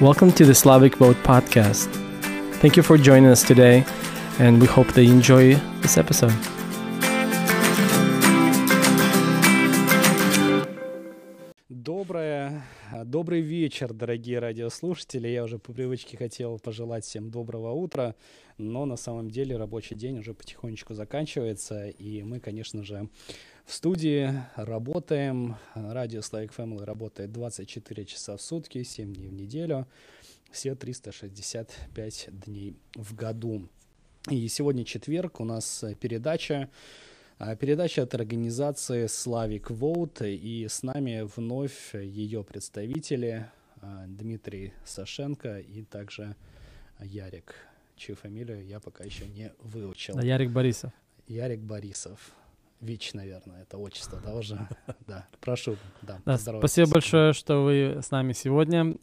Welcome to the Slavic Vote Podcast. Thank you for joining us today, and we hope that you enjoy this episode. Добрый вечер, дорогие радиослушатели. Я уже по привычке хотел пожелать всем доброго утра, но на самом деле рабочий день уже потихонечку заканчивается, и мы, конечно же, в студии работаем. Радио Slavik Family работает 24 часа в сутки, 7 дней в неделю, все 365 дней в году. И сегодня четверг, у нас передача. Передача от организации Slavic Vote, и с нами вновь ее представители Дмитрий Сашенко и также Ярик, чью фамилию я пока еще не выучил. Да, Ярик Борисов. ВИЧ, наверное, это отчество, да, уже? Да, прошу, да, спасибо большое, что вы с нами сегодня.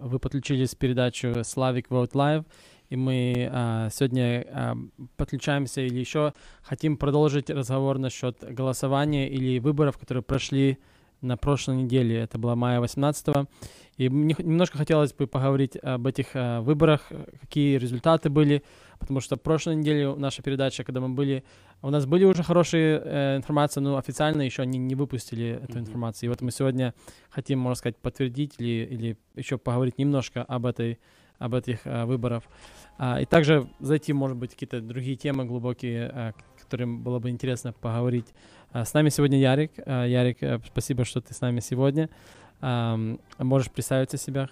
Вы подключились к передаче Slavic Vote Live, и мы сегодня подключаемся или еще хотим продолжить разговор насчет голосования или выборов, которые прошли на прошлой неделе. Это было мая 18-го. И мне немножко хотелось бы поговорить об этих выборах, какие результаты были, потому что в прошлой неделе наша передача, когда мы были, у нас были уже хорошие информации, но официально еще они не выпустили эту информацию. И вот мы сегодня хотим, можно сказать, подтвердить или еще поговорить немножко об этих выборах. И также зайти, может быть, какие-то другие темы глубокие, которым было бы интересно поговорить. С нами сегодня Ярик. Ярик, спасибо, что ты с нами сегодня. Можешь представить себя?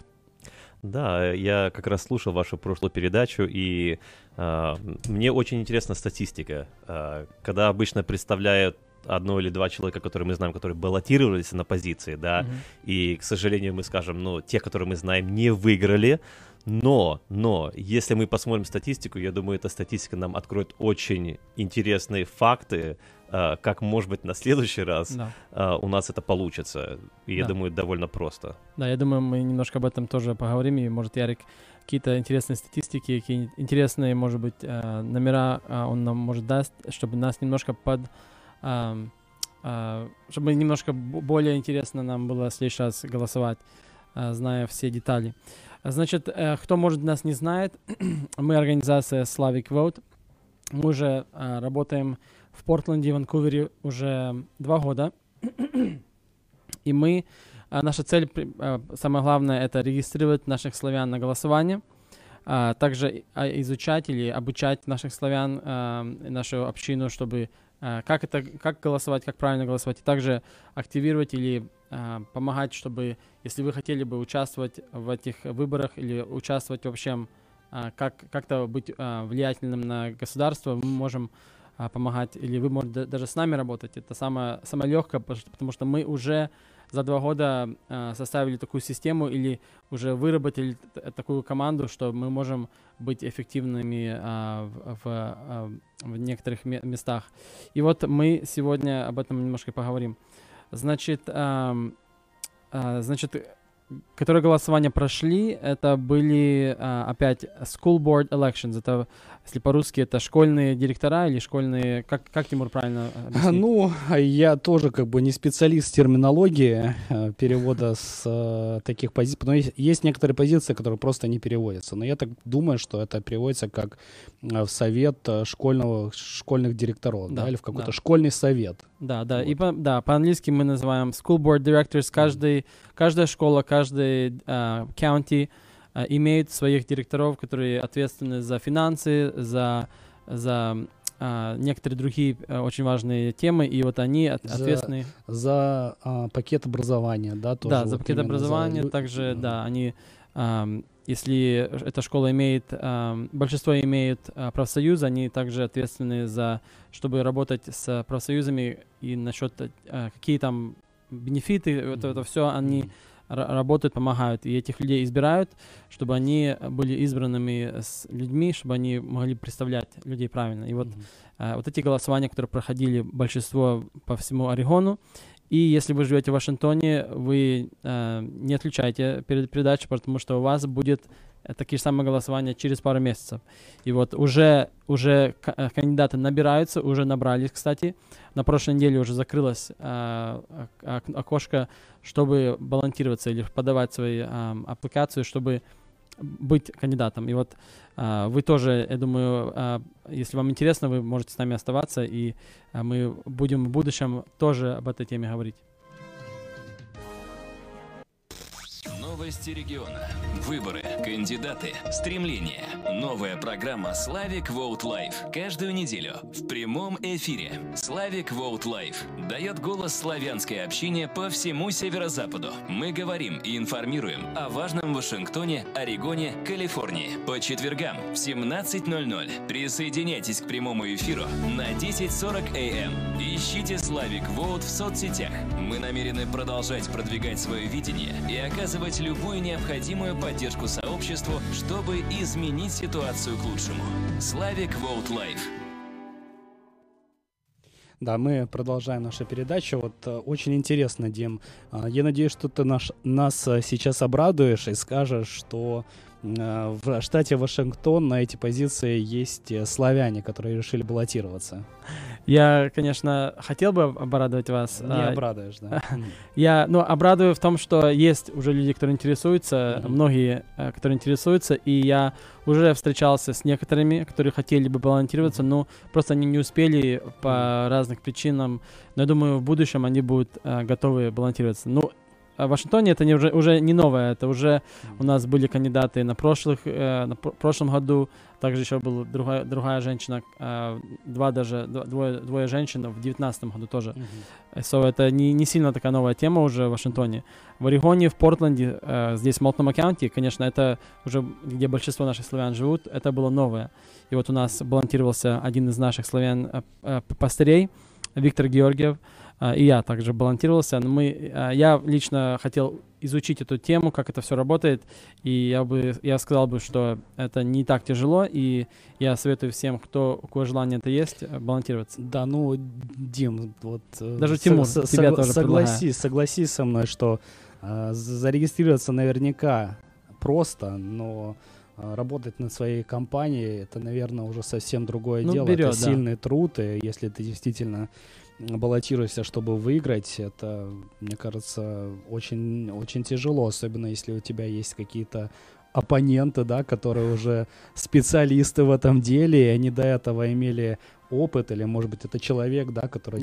Да, я как раз слушал вашу прошлую передачу, и мне очень интересна статистика. Когда обычно представляют одно или два человека, которые мы знаем, которые баллотировались на позиции, да, и, к сожалению, мы скажем, те, которые мы знаем, не выиграли, но, если мы посмотрим статистику, я думаю, эта статистика нам откроет очень интересные факты, как, может быть, на следующий раз у нас это получится. И я думаю, довольно просто. Да, я думаю, мы немножко об этом тоже поговорим. И, может, Ярик, какие-то интересные статистики, какие интересные, может быть, номера он нам может даст, чтобы нас немножко чтобы немножко более интересно нам было в следующий раз голосовать, зная все детали. Значит, кто, может, нас не знает, мы организация Slavic Vote. Мы уже работаем в Портленде и Ванкувере уже 2 года. И мы, наша цель, самое главное, это регистрировать наших славян на голосование, также изучать или обучать наших славян, нашу общину, чтобы как голосовать, как правильно голосовать, и также активировать или помогать, чтобы, если вы хотели бы участвовать в этих выборах или участвовать вообще, как-то быть влиятельным на государство, мы можем помогать, или вы можете даже с нами работать. Это самое легкое, потому что мы уже за 2 года составили такую систему или уже выработали такую команду, что мы можем быть эффективными в некоторых местах. И вот мы сегодня об этом немножко поговорим. Значит, которые голосования прошли, это были опять school board elections. Это, если по-русски, это школьные директора или школьные... Как Тимур правильно объяснить? Я тоже как бы не специалист в терминологии перевода с таких позиций. Но есть некоторые позиции, которые просто не переводятся. Но я так думаю, что это переводится как в совет школьных директоров, да, или в какой-то школьный совет. Да, вот. И по-английски мы называем school board directors. Каждая школа, каждый county имеет своих директоров, которые ответственны за финансы, за некоторые другие очень важные темы, и вот они ответственны за пакет образования, да, тоже. Да, вот за пакет образования, также, они, если эта школа большинство имеет профсоюз, они также ответственны за, чтобы работать с профсоюзами и насчет какие там бенефиты, это все они работают, помогают, и этих людей избирают, чтобы они были избранными с людьми, чтобы они могли представлять людей правильно. И вот эти голосования, которые проходили большинство по всему Орегону, и если вы живете в Вашингтоне, вы не отключайте передачу, потому что у вас будет такие же самые голосования через пару месяцев. И вот уже кандидаты набираются, уже набрались, кстати. На прошлой неделе уже закрылось окошко, чтобы баллотироваться или подавать свои аппликации, чтобы быть кандидатом. И вот вы тоже, я думаю, если вам интересно, вы можете с нами оставаться, и мы будем в будущем тоже об этой теме говорить. Новости региона. Выборы, кандидаты, стремления. Новая программа Slavic Vote Live. Каждую неделю в прямом эфире. Slavic Vote Live дает голос славянской общине по всему северо-западу. Мы говорим и информируем о важном Вашингтоне, Орегоне, Калифорнии. По четвергам в 17:00. Присоединяйтесь к прямому эфиру на 10:40 AM. Ищите Slavic Vote в соцсетях. Мы намерены продолжать продвигать свое видение и оказывать любую необходимую поддержку сообществу, чтобы изменить ситуацию к лучшему. Slavic Vote Live. Да, мы продолжаем нашу передачу. Вот очень интересно, Дим. Я надеюсь, что ты нас сейчас обрадуешь и скажешь, что в штате Вашингтон на эти позиции есть славяне, которые решили баллотироваться. Я, конечно, хотел бы обрадовать вас. Не обрадуешь, да. Я, обрадую в том, что есть уже люди, которые интересуются, многие, которые интересуются, и я уже встречался с некоторыми, которые хотели бы баллотироваться, но просто они не успели по разным причинам. Но я думаю, в будущем они будут готовы баллотироваться. Ну, в Вашингтоне это уже не новое, это уже у нас были кандидаты на прошлом году, также еще была другая женщина, двое женщин в 2019 году тоже. Это не сильно такая новая тема уже в Вашингтоне. В Орегоне, в Портленде, здесь в Multnomah County, конечно, это уже где большинство наших славян живут, это было новое. И вот у нас баллотировался один из наших славян пастырей, Виктор Георгиев. И я также баллотировался, но я лично хотел изучить эту тему, как это все работает, и я сказал бы, что это не так тяжело, и я советую всем, у кого желание это есть, баллотироваться. Да, Дим, вот даже Тимур, тебя тоже согласись со мной, что зарегистрироваться наверняка просто, но работать над своей компанией — это, наверное, уже совсем другое дело. Это сильный труд, и если ты действительно баллотируешься, чтобы выиграть, это, мне кажется, очень, очень тяжело, особенно если у тебя есть какие-то оппоненты, да, которые уже специалисты в этом деле, и они до этого имели опыт, или, может быть, это человек, да, который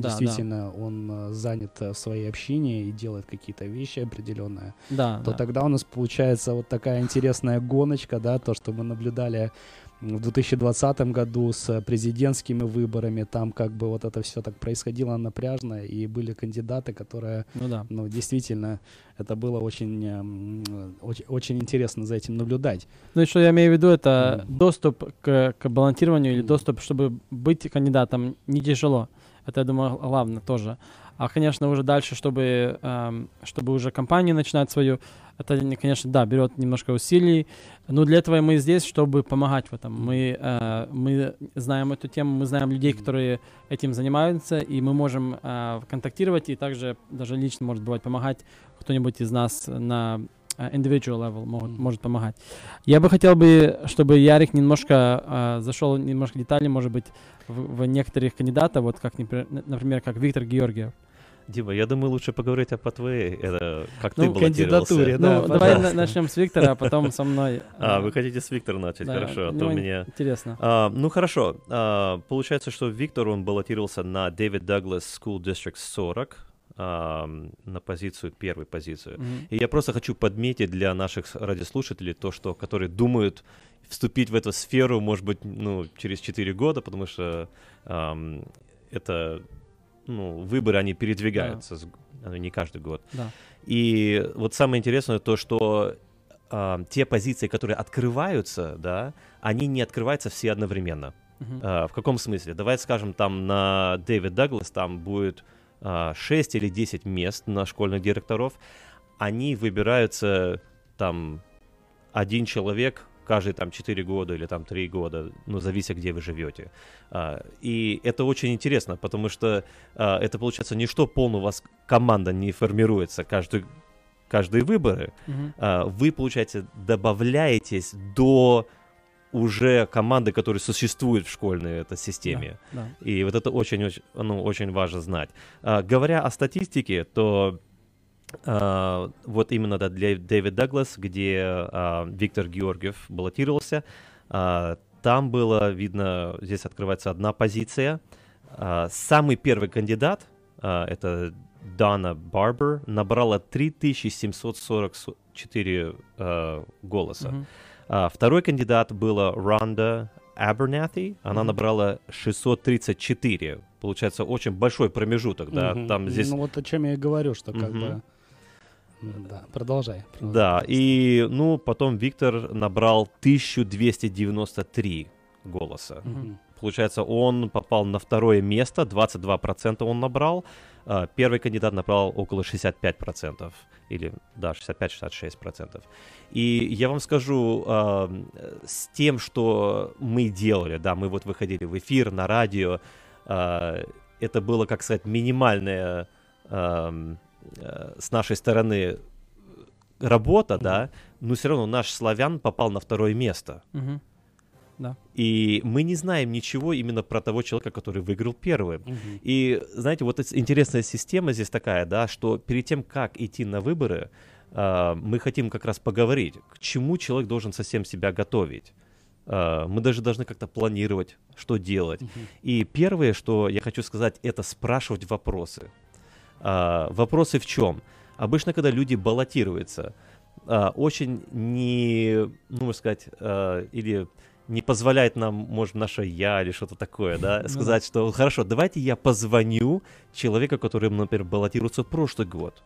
он занят в своей общине и делает какие-то вещи определенные, тогда у нас получается вот такая интересная гоночка, да, то, что мы наблюдали в 2020 году с президентскими выборами, там как бы вот это все так происходило напряжно, и были кандидаты, которые, действительно, это было очень, очень, очень интересно за этим наблюдать. Ну и что я имею в виду, это доступ к баллотированию или доступ, чтобы быть кандидатом, не тяжело. Это, я думаю, главное тоже. А, конечно, уже дальше, чтобы уже компанию начинать свою, это, конечно, берет немножко усилий. Но для этого мы здесь, чтобы помогать в этом. Мы знаем эту тему, мы знаем людей, которые этим занимаются, и мы можем контактировать, и также даже лично, может бывать, помогать кто-нибудь из нас на individual level может помогать. Я бы хотел, чтобы Ярик немножко зашел немножко детали, может быть, в некоторых кандидатах, вот как, например, как Виктор Георгиев. Дима, я думаю, лучше поговорить о твоей, как ты баллотировался. Давай начнем с Виктора, а потом со мной. Вы хотите с Виктора начать? Да, хорошо. Интересно. Хорошо. Получается, что Виктор, он баллотировался на David Douglas School District 40, на первую позицию. И я просто хочу подметить для наших радиослушателей то, что, которые думают вступить в эту сферу, может быть, через 4 года, потому что это... выборы, они передвигаются, не каждый год. Да. И вот самое интересное то, что те позиции, которые открываются, они не открываются все одновременно. В каком смысле? Давайте скажем, там на Дэвид Даглас там будет 6 или 10 мест на школьных директоров. Они выбираются там один человек каждые 4 года или 3 года, завися, где вы живете. И это очень интересно, потому что это, получается, не что полная у вас команда не формируется каждые выборы, вы, получается, добавляетесь до уже команды, которые существуют в школьной этой системе. Да, да. И вот это очень, ну, очень важно знать. Говоря о статистике, то вот именно для Дэвид Даглас, где Виктор Георгиев баллотировался, там было видно, здесь открывается одна позиция. Самый первый кандидат, это Дана Барбер, набрала 3744 голоса. Второй кандидат была Ронда Абернати, она набрала 634. Получается, очень большой промежуток, да, там здесь... Ну вот о чем я и говорю, что как бы... Да, продолжай. Да, и, ну, потом Виктор набрал 1293 голоса. Получается, он попал на второе место, 22% он набрал. Первый кандидат набрал около 65%, или, да, 65-66%. И я вам скажу, с тем, что мы делали, да, мы вот выходили в эфир, на радио, это было, как сказать, минимальное с нашей стороны работа, да, но все равно наш славян попал на второе место. Да. И мы не знаем ничего именно про того человека, который выиграл первым. И, знаете, вот интересная система здесь такая, да, что перед тем, как идти на выборы, мы хотим как раз поговорить, к чему человек должен совсем себя готовить. Мы даже должны как-то планировать, что делать. И первое, что я хочу сказать, это спрашивать вопросы. Вопросы в чем? Обычно, когда люди баллотируются, очень не, ну, можно сказать, или... не позволяет нам, может, наше «я» или что-то такое, да, сказать, что «хорошо, давайте я позвоню человеку, который, например, баллотируется в прошлый год,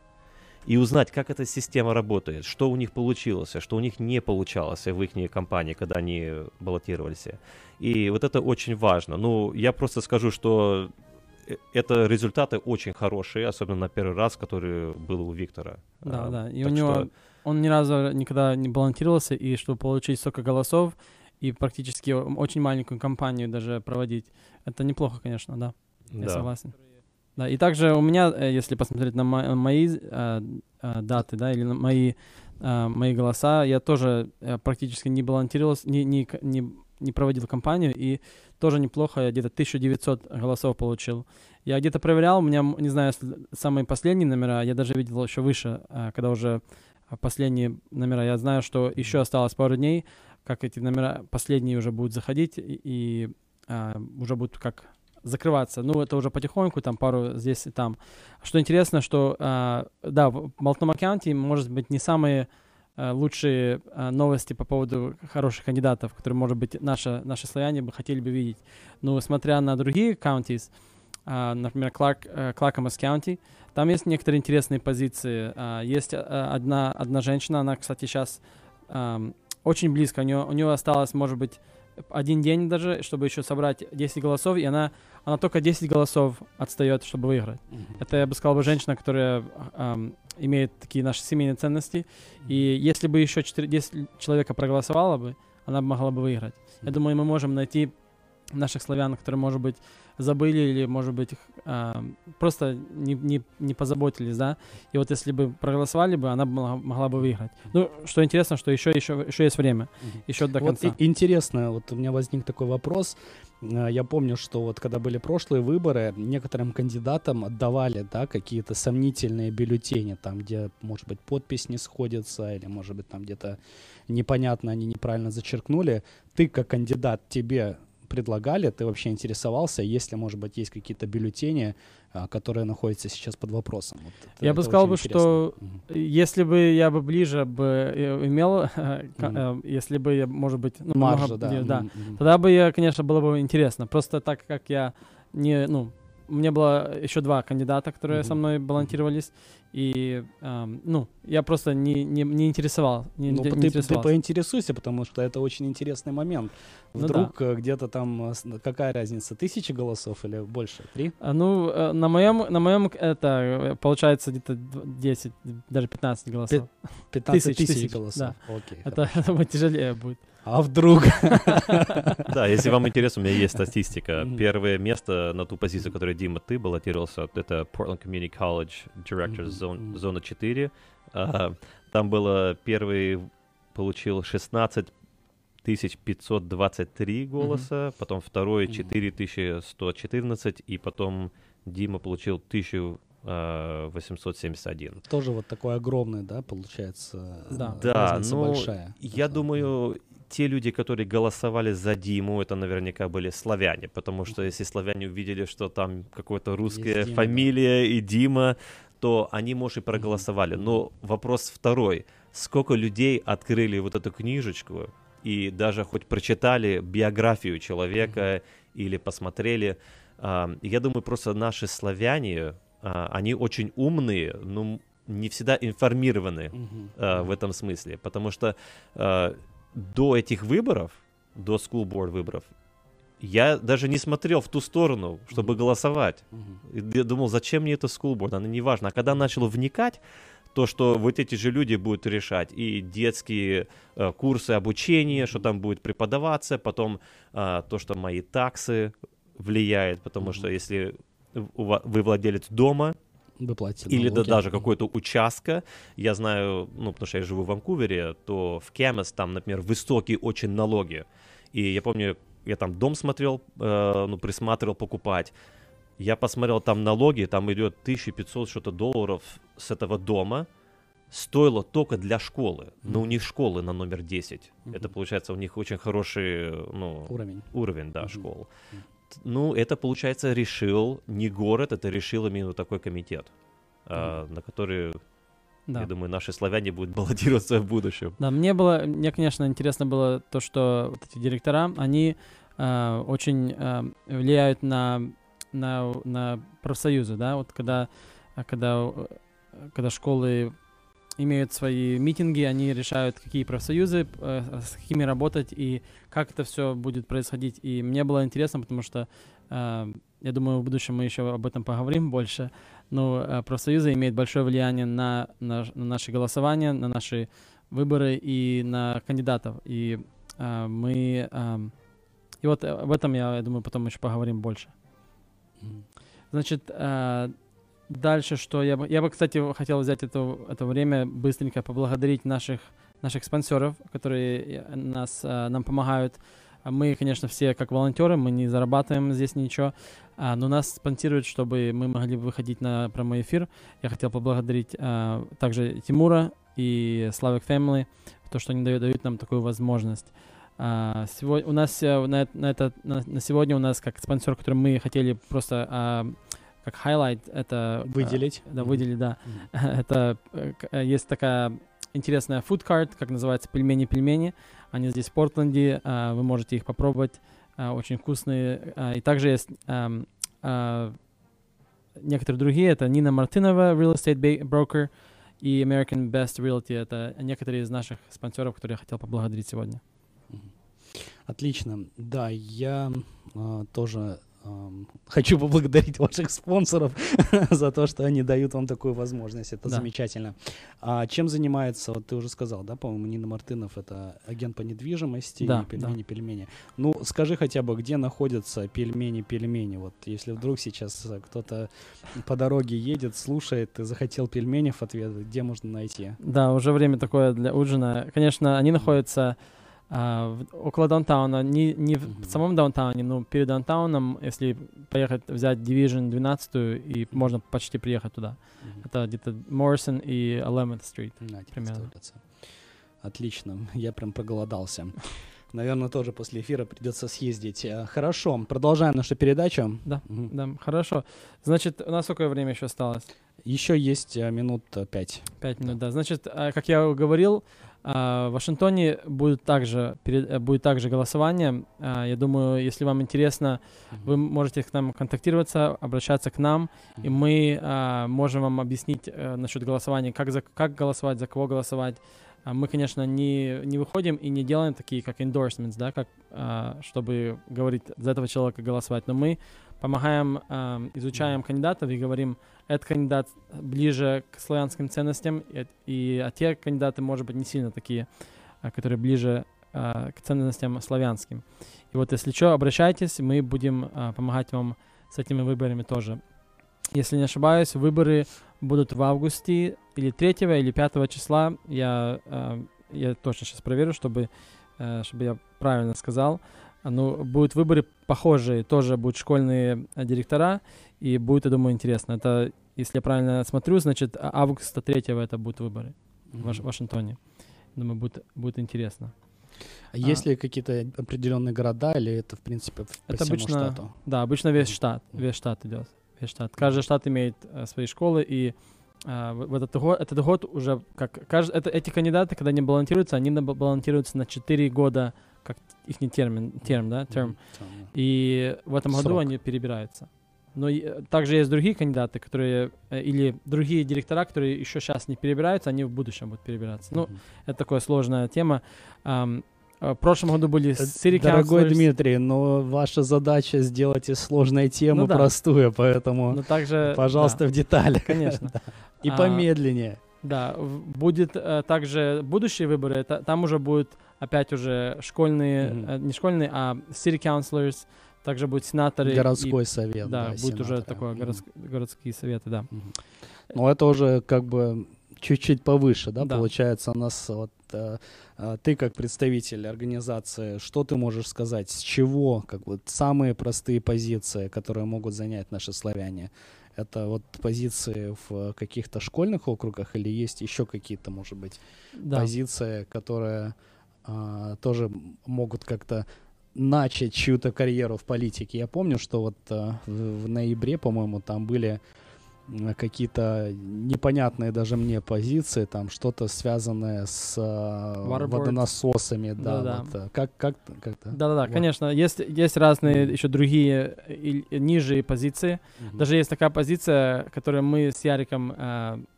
и узнать, как эта система работает, что у них получилось, что у них не получалось в их компании, когда они баллотировались». И вот это очень важно. Ну, я просто скажу, что это результаты очень хорошие, особенно на первый раз, который был у Виктора. Да, да, и у него... Что... Он ни разу никогда не баллотировался, и чтобы получить столько голосов, и практически очень маленькую компанию даже проводить. Это неплохо, конечно, да. Я согласен. Да, и также у меня, если посмотреть на мои даты, да, или на мои голоса, я тоже практически не баллотировался, не проводил кампанию, и тоже неплохо, я где-то 1900 голосов получил. Я где-то проверял, у меня, не знаю, самые последние номера, я даже видел еще выше, когда уже последние номера. Я знаю, что еще осталось пару дней, как эти номера последние уже будут заходить и уже будут как закрываться. Ну, это уже потихоньку, там пару здесь и там. Что интересно, что, да, в Multnomah County, может быть, не самые лучшие новости по поводу хороших кандидатов, которые, может быть, наши славяне бы хотели бы видеть. Но смотря на другие counties, например, Clackamas County, там есть некоторые интересные позиции. Есть одна женщина, она, кстати, сейчас... Очень близко. У нее осталось, может быть, один день даже, чтобы еще собрать 10 голосов, и она только 10 голосов отстает, чтобы выиграть. Это, я бы сказал, женщина, которая имеет такие наши семейные ценности, и если бы еще 10 человека проголосовало бы, она могла бы выиграть. Я думаю, мы можем найти наших славян, которые, может быть, забыли или, может быть, просто не позаботились, да. И вот если бы проголосовали бы, она могла бы выиграть. Ну, что интересно, что еще есть время, еще до конца. Вот интересно, вот у меня возник такой вопрос. Я помню, что вот когда были прошлые выборы, некоторым кандидатам отдавали, да, какие-то сомнительные бюллетени, там, где, может быть, подпись не сходится, или, может быть, там где-то непонятно, они неправильно зачеркнули. Ты, как кандидат, тебе... предлагали, ты вообще интересовался, если, может быть, есть какие-то бюллетени, которые находятся сейчас под вопросом? Вот это, я бы сказал, что если бы я бы ближе бы имел, если бы я, может быть, ну, маржа, много, да. Тогда бы я, конечно, было бы интересно. Просто так как я не, ну, у меня было еще два кандидата, которые со мной баллотировались, и, ну, я просто не интересовался. Ну, ты поинтересуйся, потому что это очень интересный момент. Вдруг где-то там, какая разница, 1000 голосов или больше, 3? Ну, на моем это, получается, где-то 10, даже 15 голосов. 15 тысяч голосов, да. Окей, это будет тяжелее будет. А вдруг? Да, если вам интересно, у меня есть статистика. Первое место на ту позицию, которую, Дима, ты баллотировался, это Portland Community College Directors, зона 4. Там было первый получил 16 523 голоса, потом второй 4114, и потом Дима получил 1871. Тоже вот такой огромный, да, получается? Да, разница большая. Я думаю, те люди, которые голосовали за Диму, это наверняка были славяне, потому что если славяне увидели, что там какая-то русская Дима, фамилия и Дима, то они, может, и проголосовали. Но вопрос второй. Сколько людей открыли вот эту книжечку и даже хоть прочитали биографию человека или посмотрели? Я думаю, просто наши славяне, они очень умные, но не всегда информированы в этом смысле. Потому что до этих выборов, до school board выборов, я даже не смотрел в ту сторону, чтобы голосовать. Я думал, зачем мне это school board, оно не важно. А когда начал вникать, то, что вот эти же люди будут решать и детские курсы обучения, что там будет преподаваться, потом то, что мои таксы влияют, потому что если вы владелец дома, вы платите или налоги, даже какой-то участка, я знаю, ну, потому что я живу в Ванкувере, то в Кемес там, например, высокие очень налоги. И я помню, я там дом смотрел, присматривал покупать. Я посмотрел там налоги, там идет 1500 что-то долларов с этого дома. Стоило только для школы. Но у них школы на номер 10. Это получается у них очень хороший уровень школ. Ну, это, получается, решил не город, это решил именно такой комитет, на который, я думаю, наши славяне будут баллотироваться в будущем. Да, мне, конечно, интересно было то, что вот эти директора, они очень влияют на профсоюзы, да, вот когда школы имеют свои митинги, они решают, какие профсоюзы, с какими работать и как это все будет происходить. И мне было интересно, потому что, я думаю, в будущем мы еще об этом поговорим больше, но профсоюзы имеют большое влияние на наши голосования, на наши выборы и на кандидатов. И и вот об этом, я думаю, потом еще поговорим больше. Значит, дальше, что я бы, кстати, хотел взять это время быстренько поблагодарить наших спонсоров, которые нам помогают. Мы, конечно, все как волонтеры, мы не зарабатываем здесь ничего, но нас спонсируют, чтобы мы могли выходить на прямой эфир. Я хотел поблагодарить также Тимура и Slavik Family, то, что они дают нам такую возможность. Сегодня у нас на сегодня у нас как спонсор, который мы хотели просто как хайлайт это выделить, это есть такая интересная фудкарт, как называется, пельмени-пельмени. Они здесь в Портленде, вы можете их попробовать, очень вкусные. И также есть некоторые другие, это Нина Мартынова, real estate broker, и American Best Realty. Это некоторые из наших спонсоров, которые я хотел поблагодарить сегодня. Отлично. Да, я тоже хочу поблагодарить ваших спонсоров за то, что они дают вам такую возможность. Это замечательно. А чем занимается, вот ты уже сказал, да, по-моему, Нина Мартынов, это агент по недвижимости, пельмени-пельмени. Ну, скажи хотя бы, где находятся пельмени-пельмени? Вот если вдруг сейчас кто-то по дороге едет, слушает и захотел пельмени в ответ, где можно найти? Да, уже время такое для ужина. Конечно, они находятся около даунтауна, не в самом даунтауне, но перед даунтауном, если поехать взять Division 12, и можно почти приехать туда. Это где-то Morrison и 11th Street. Примерно. Отлично, я прям проголодался. Наверное, тоже после эфира придется съездить. Хорошо, продолжаем нашу передачу. Да, хорошо. Значит, у нас сколько времени еще осталось? Еще есть минут 5. 5 минут, да. Значит, как я говорил, в Вашингтоне будет также голосование. Я думаю, если вам интересно, вы можете к нам контактироваться, обращаться к нам, и мы можем вам объяснить насчет голосования, как голосовать, за кого голосовать. Мы, конечно, не выходим и не делаем такие, как endorsements, да, чтобы говорить за этого человека голосовать, но мы помогаем, изучаем кандидатов и говорим, этот кандидат ближе к славянским ценностям, а те кандидаты, может быть, не сильно такие, которые ближе к ценностям славянским. И вот если что, обращайтесь, мы будем помогать вам с этими выборами тоже. Если не ошибаюсь, выборы будут в августе, или 3-го, или 5-го числа, я точно сейчас проверю, чтобы я правильно сказал. Ну, будут выборы похожие, тоже будут школьные директора, и будет, я думаю, интересно. Это, если я правильно смотрю, значит, августа 3-го это будут выборы в Вашингтоне. Думаю, будет интересно. А есть ли какие-то определенные города, или это, в принципе, по это всему обычно, штату? Да, обычно весь штат идет. Весь штат. Каждый штат имеет свои школы, и в этот год уже, эти кандидаты, когда они баллотируются, они баллотируются на 4 года, как их не терм. И в этом году они перебираются. Но также есть другие кандидаты, которые, или другие директора, которые еще сейчас не перебираются, они в будущем будут перебираться. Ну, это такая сложная тема. В прошлом году были city councilors. Дорогой Дмитрий, но ваша задача сделать из сложной темы простую, поэтому, также, пожалуйста, в деталях. Конечно. И помедленнее. Да, будет также будущие выборы, там уже будут опять уже школьные, не школьные, а city councilors, также будут сенаторы. Городской совет. Да, будет уже такое, городские советы, да. Но это уже как бы чуть-чуть повыше, да, получается у нас вот. Ты как представитель организации, что ты можешь сказать, с чего, как вот самые простые позиции, которые могут занять наши славяне? Это вот позиции в каких-то школьных округах или есть еще какие-то, может быть, позиции, которые тоже могут как-то начать чью-то карьеру в политике? Я помню, что вот в ноябре, по-моему, там были какие-то непонятные даже мне позиции, там что-то связанное с водонасосами. Да. Как-то? Да, конечно. Есть разные еще другие и ниже позиции. Даже есть такая позиция, которую мы с Яриком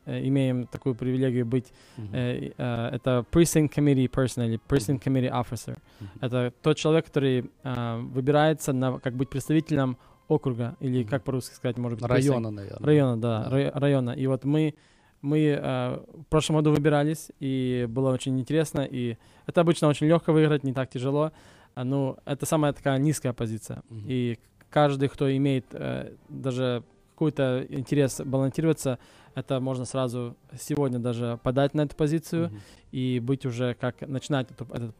имеем такую привилегию быть. Это precinct committee person или precinct committee officer. Это тот человек, который выбирается на как быть представителем округа, или как по-русски сказать, может быть, района, наверное. Района. И вот мы в прошлом году выбирались, и было очень интересно, и это обычно очень легко выиграть, не так тяжело. Ну, это самая такая низкая позиция. И каждый, кто имеет даже какой-то интерес балансироваться, это можно сразу сегодня даже подать на эту позицию и быть уже как начинать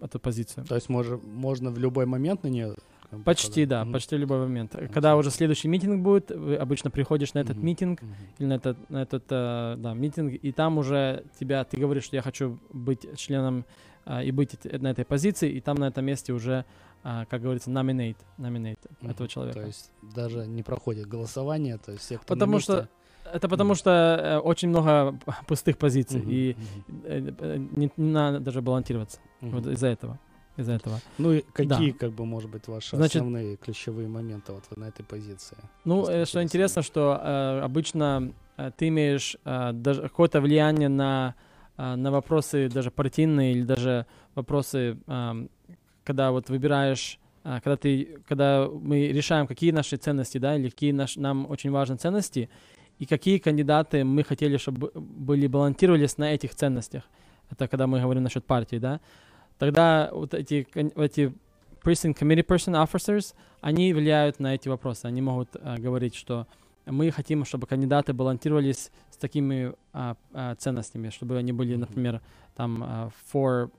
эту позицию. То есть можно в любой момент на нее. Почти, почти любой момент. Когда уже следующий митинг будет, обычно приходишь на этот митинг или на этот митинг, и там уже ты говоришь, что я хочу быть членом и быть на этой позиции, и там на этом месте уже, как говорится, номинейт этого человека. То есть даже не проходит голосование, то есть все, кто на месте... Это потому что очень много пустых позиций, и не надо даже балансироваться вот из-за этого. Ну и какие, как бы, может быть, ваши основные ключевые моменты вот на этой позиции? Ну, что интересно, что обычно ты имеешь даже какое-то влияние на вопросы даже партийные или даже вопросы, когда вот выбираешь, когда мы решаем, какие наши ценности, или какие нам очень важны ценности, и какие кандидаты мы хотели, чтобы балансировались на этих ценностях. Это когда мы говорим насчет партии, Тогда вот эти precinct committee person officers, они влияют на эти вопросы. Они могут говорить, что мы хотим, чтобы кандидаты балансировались с такими ценностями, чтобы они были, например, там for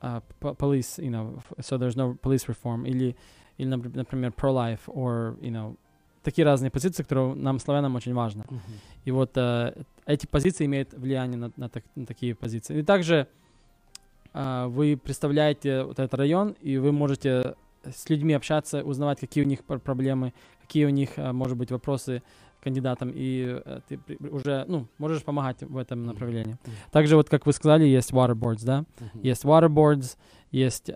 police, you know, so there's no police reform, или например, pro-life, or, you know, такие разные позиции, которые нам, славянам, очень важны. И вот эти позиции имеют влияние на такие позиции. И также вы представляете вот этот район, и вы можете с людьми общаться, узнавать, какие у них проблемы, какие у них, может быть, вопросы кандидатам, и ты уже, можешь помогать в этом направлении. Также, вот как вы сказали, есть waterboards, Есть waterboards, есть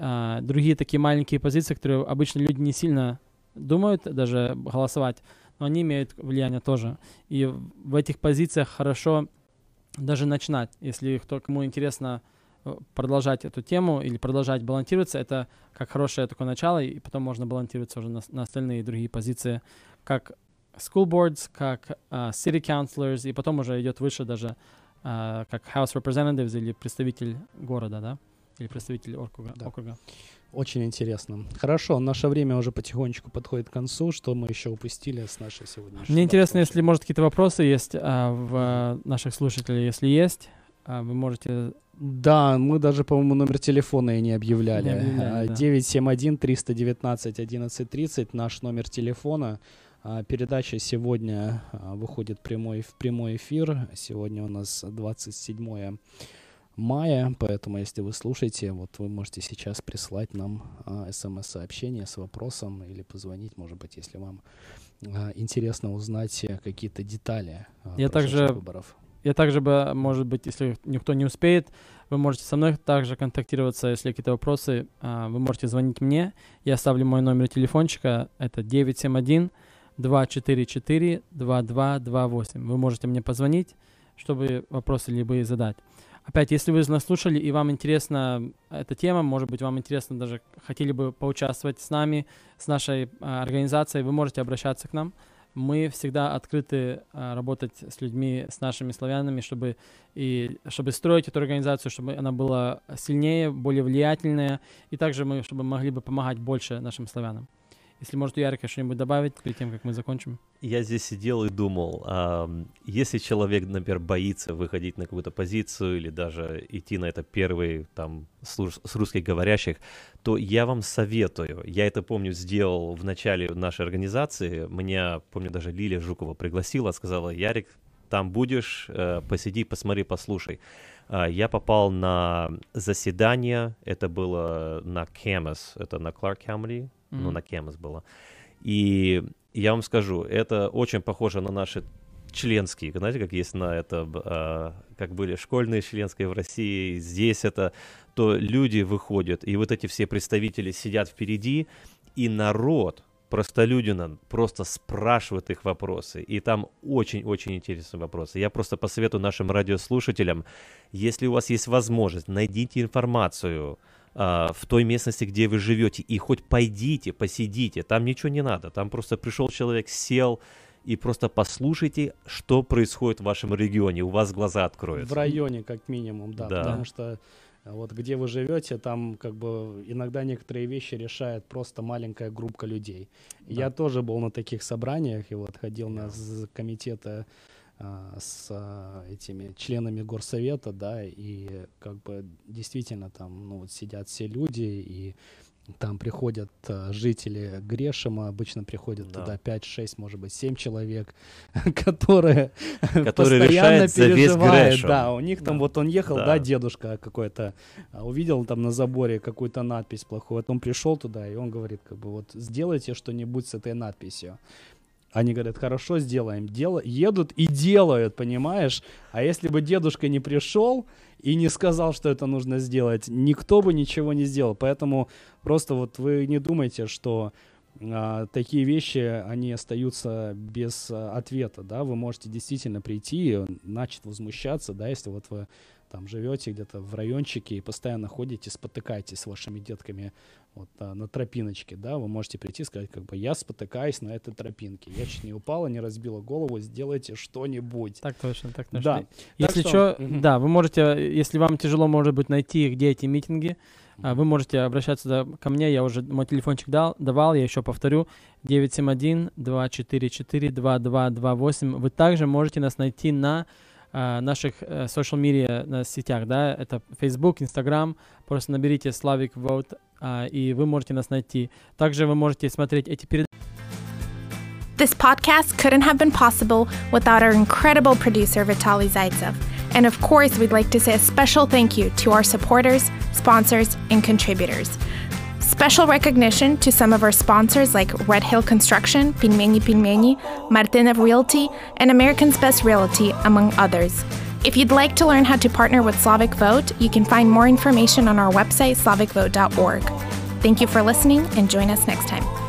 другие такие маленькие позиции, которые обычно люди не сильно думают даже голосовать, но они имеют влияние тоже. И в этих позициях хорошо даже начинать, если кому интересно продолжать эту тему или продолжать балансироваться, это как хорошее такое начало, и потом можно балансироваться уже на остальные другие позиции, как school boards, как city councilors, и потом уже идет выше даже как house representatives или представитель города, или представитель округа. Очень интересно. Хорошо, наше время уже потихонечку подходит к концу. Что мы еще упустили с нашей сегодняшней... Мне интересно, если, может, какие-то вопросы есть в наших слушателей. Если есть, вы можете... Да, мы даже, по-моему, номер телефона и не объявляли. 971-319-1130 наш номер телефона. Передача сегодня выходит в прямой эфир. Сегодня у нас 27 мая, поэтому если вы слушаете, вот вы можете сейчас прислать нам смс-сообщение с вопросом или позвонить, может быть, если вам интересно узнать какие-то детали прошедших выборов. Я также бы, может быть, если никто не успеет, вы можете со мной также контактироваться, если какие-то вопросы, вы можете звонить мне. Я оставлю мой номер телефончика, это 971-244-2228. Вы можете мне позвонить, чтобы вопросы любые задать. Опять, если вы нас слушали и вам интересна эта тема, может быть, вам интересно даже, хотели бы поучаствовать с нами, с нашей организацией, вы можете обращаться к нам. Мы всегда открыты работать с людьми, с нашими славянами, чтобы строить эту организацию, чтобы она была сильнее, более влиятельная, и также мы, чтобы могли бы помогать больше нашим славянам. Если, может, Ярик, что-нибудь добавить перед тем, как мы закончим? Я здесь сидел и думал, если человек, например, боится выходить на какую-то позицию или даже идти на это первый, там, с русскоговорящих, то я вам советую. Я это, помню, сделал в начале нашей организации. Меня, помню, даже Лилия Жукова пригласила, сказала: «Ярик, там будешь, посиди, посмотри, послушай». Я попал на заседание, это было на Clackamas, это на Clark County. Ну, на Clackamas было. И я вам скажу, это очень похоже на наши членские, знаете, как есть на это, как были школьные членские в России, здесь это, то люди выходят, и вот эти все представители сидят впереди, и народ, простолюдина, просто спрашивает их вопросы, и там очень-очень интересные вопросы. Я просто посоветую нашим радиослушателям, если у вас есть возможность, найдите информацию в той местности, где вы живете, и хоть пойдите, посидите, там ничего не надо, там просто пришел человек, сел, и просто послушайте, что происходит в вашем регионе, у вас глаза откроются. В районе, как минимум, да, потому что вот где вы живете, там как бы иногда некоторые вещи решает просто маленькая группа людей. Да. Я тоже был на таких собраниях, и вот ходил на комитеты с этими членами горсовета, да, и как бы действительно там, ну, вот сидят все люди, и там приходят жители Грешема, обычно приходят туда 5, 6, может быть, 7 человек, которые постоянно переживают. Да, у них там вот он ехал, да, дедушка какой-то, увидел там на заборе какую-то надпись плохую, вот он пришел туда, и он говорит, как бы, вот сделайте что-нибудь с этой надписью. Они говорят: хорошо, сделаем. Едут и делают, понимаешь? А если бы дедушка не пришел и не сказал, что это нужно сделать, никто бы ничего не сделал. Поэтому просто вот вы не думайте, что такие вещи, они остаются без ответа, да? Вы можете действительно прийти и начать возмущаться, да, если вот вы там живете где-то в райончике и постоянно ходите, спотыкаетесь с вашими детками вот на тропиночке, да, вы можете прийти и сказать, как бы, я спотыкаюсь на этой тропинке, я чуть не упала, не разбила голову, сделайте что-нибудь. Так точно, так точно. Да. Если что, да, вы можете, если вам тяжело, может быть, найти, где эти митинги, вы можете обращаться ко мне, я уже мой телефончик давал, я еще повторю, 971-244-2228. Вы также можете нас найти на наших social media, на сетях, да, это Facebook, Instagram, просто наберите Slavic Vote, и вы можете нас найти. Также вы можете смотреть эти передачи. This podcast couldn't have been possible without our incredible producer Vitali Zaitsev. And of course, we'd like to say a special thank you to our supporters, sponsors, and contributors. Special recognition to some of our sponsors like Red Hill Construction, Пельмени-пельмени, Martinov Realty, and American's Best Realty, among others. If you'd like to learn how to partner with Slavic Vote, you can find more information on our website, slavicvote.org. Thank you for listening, and join us next time.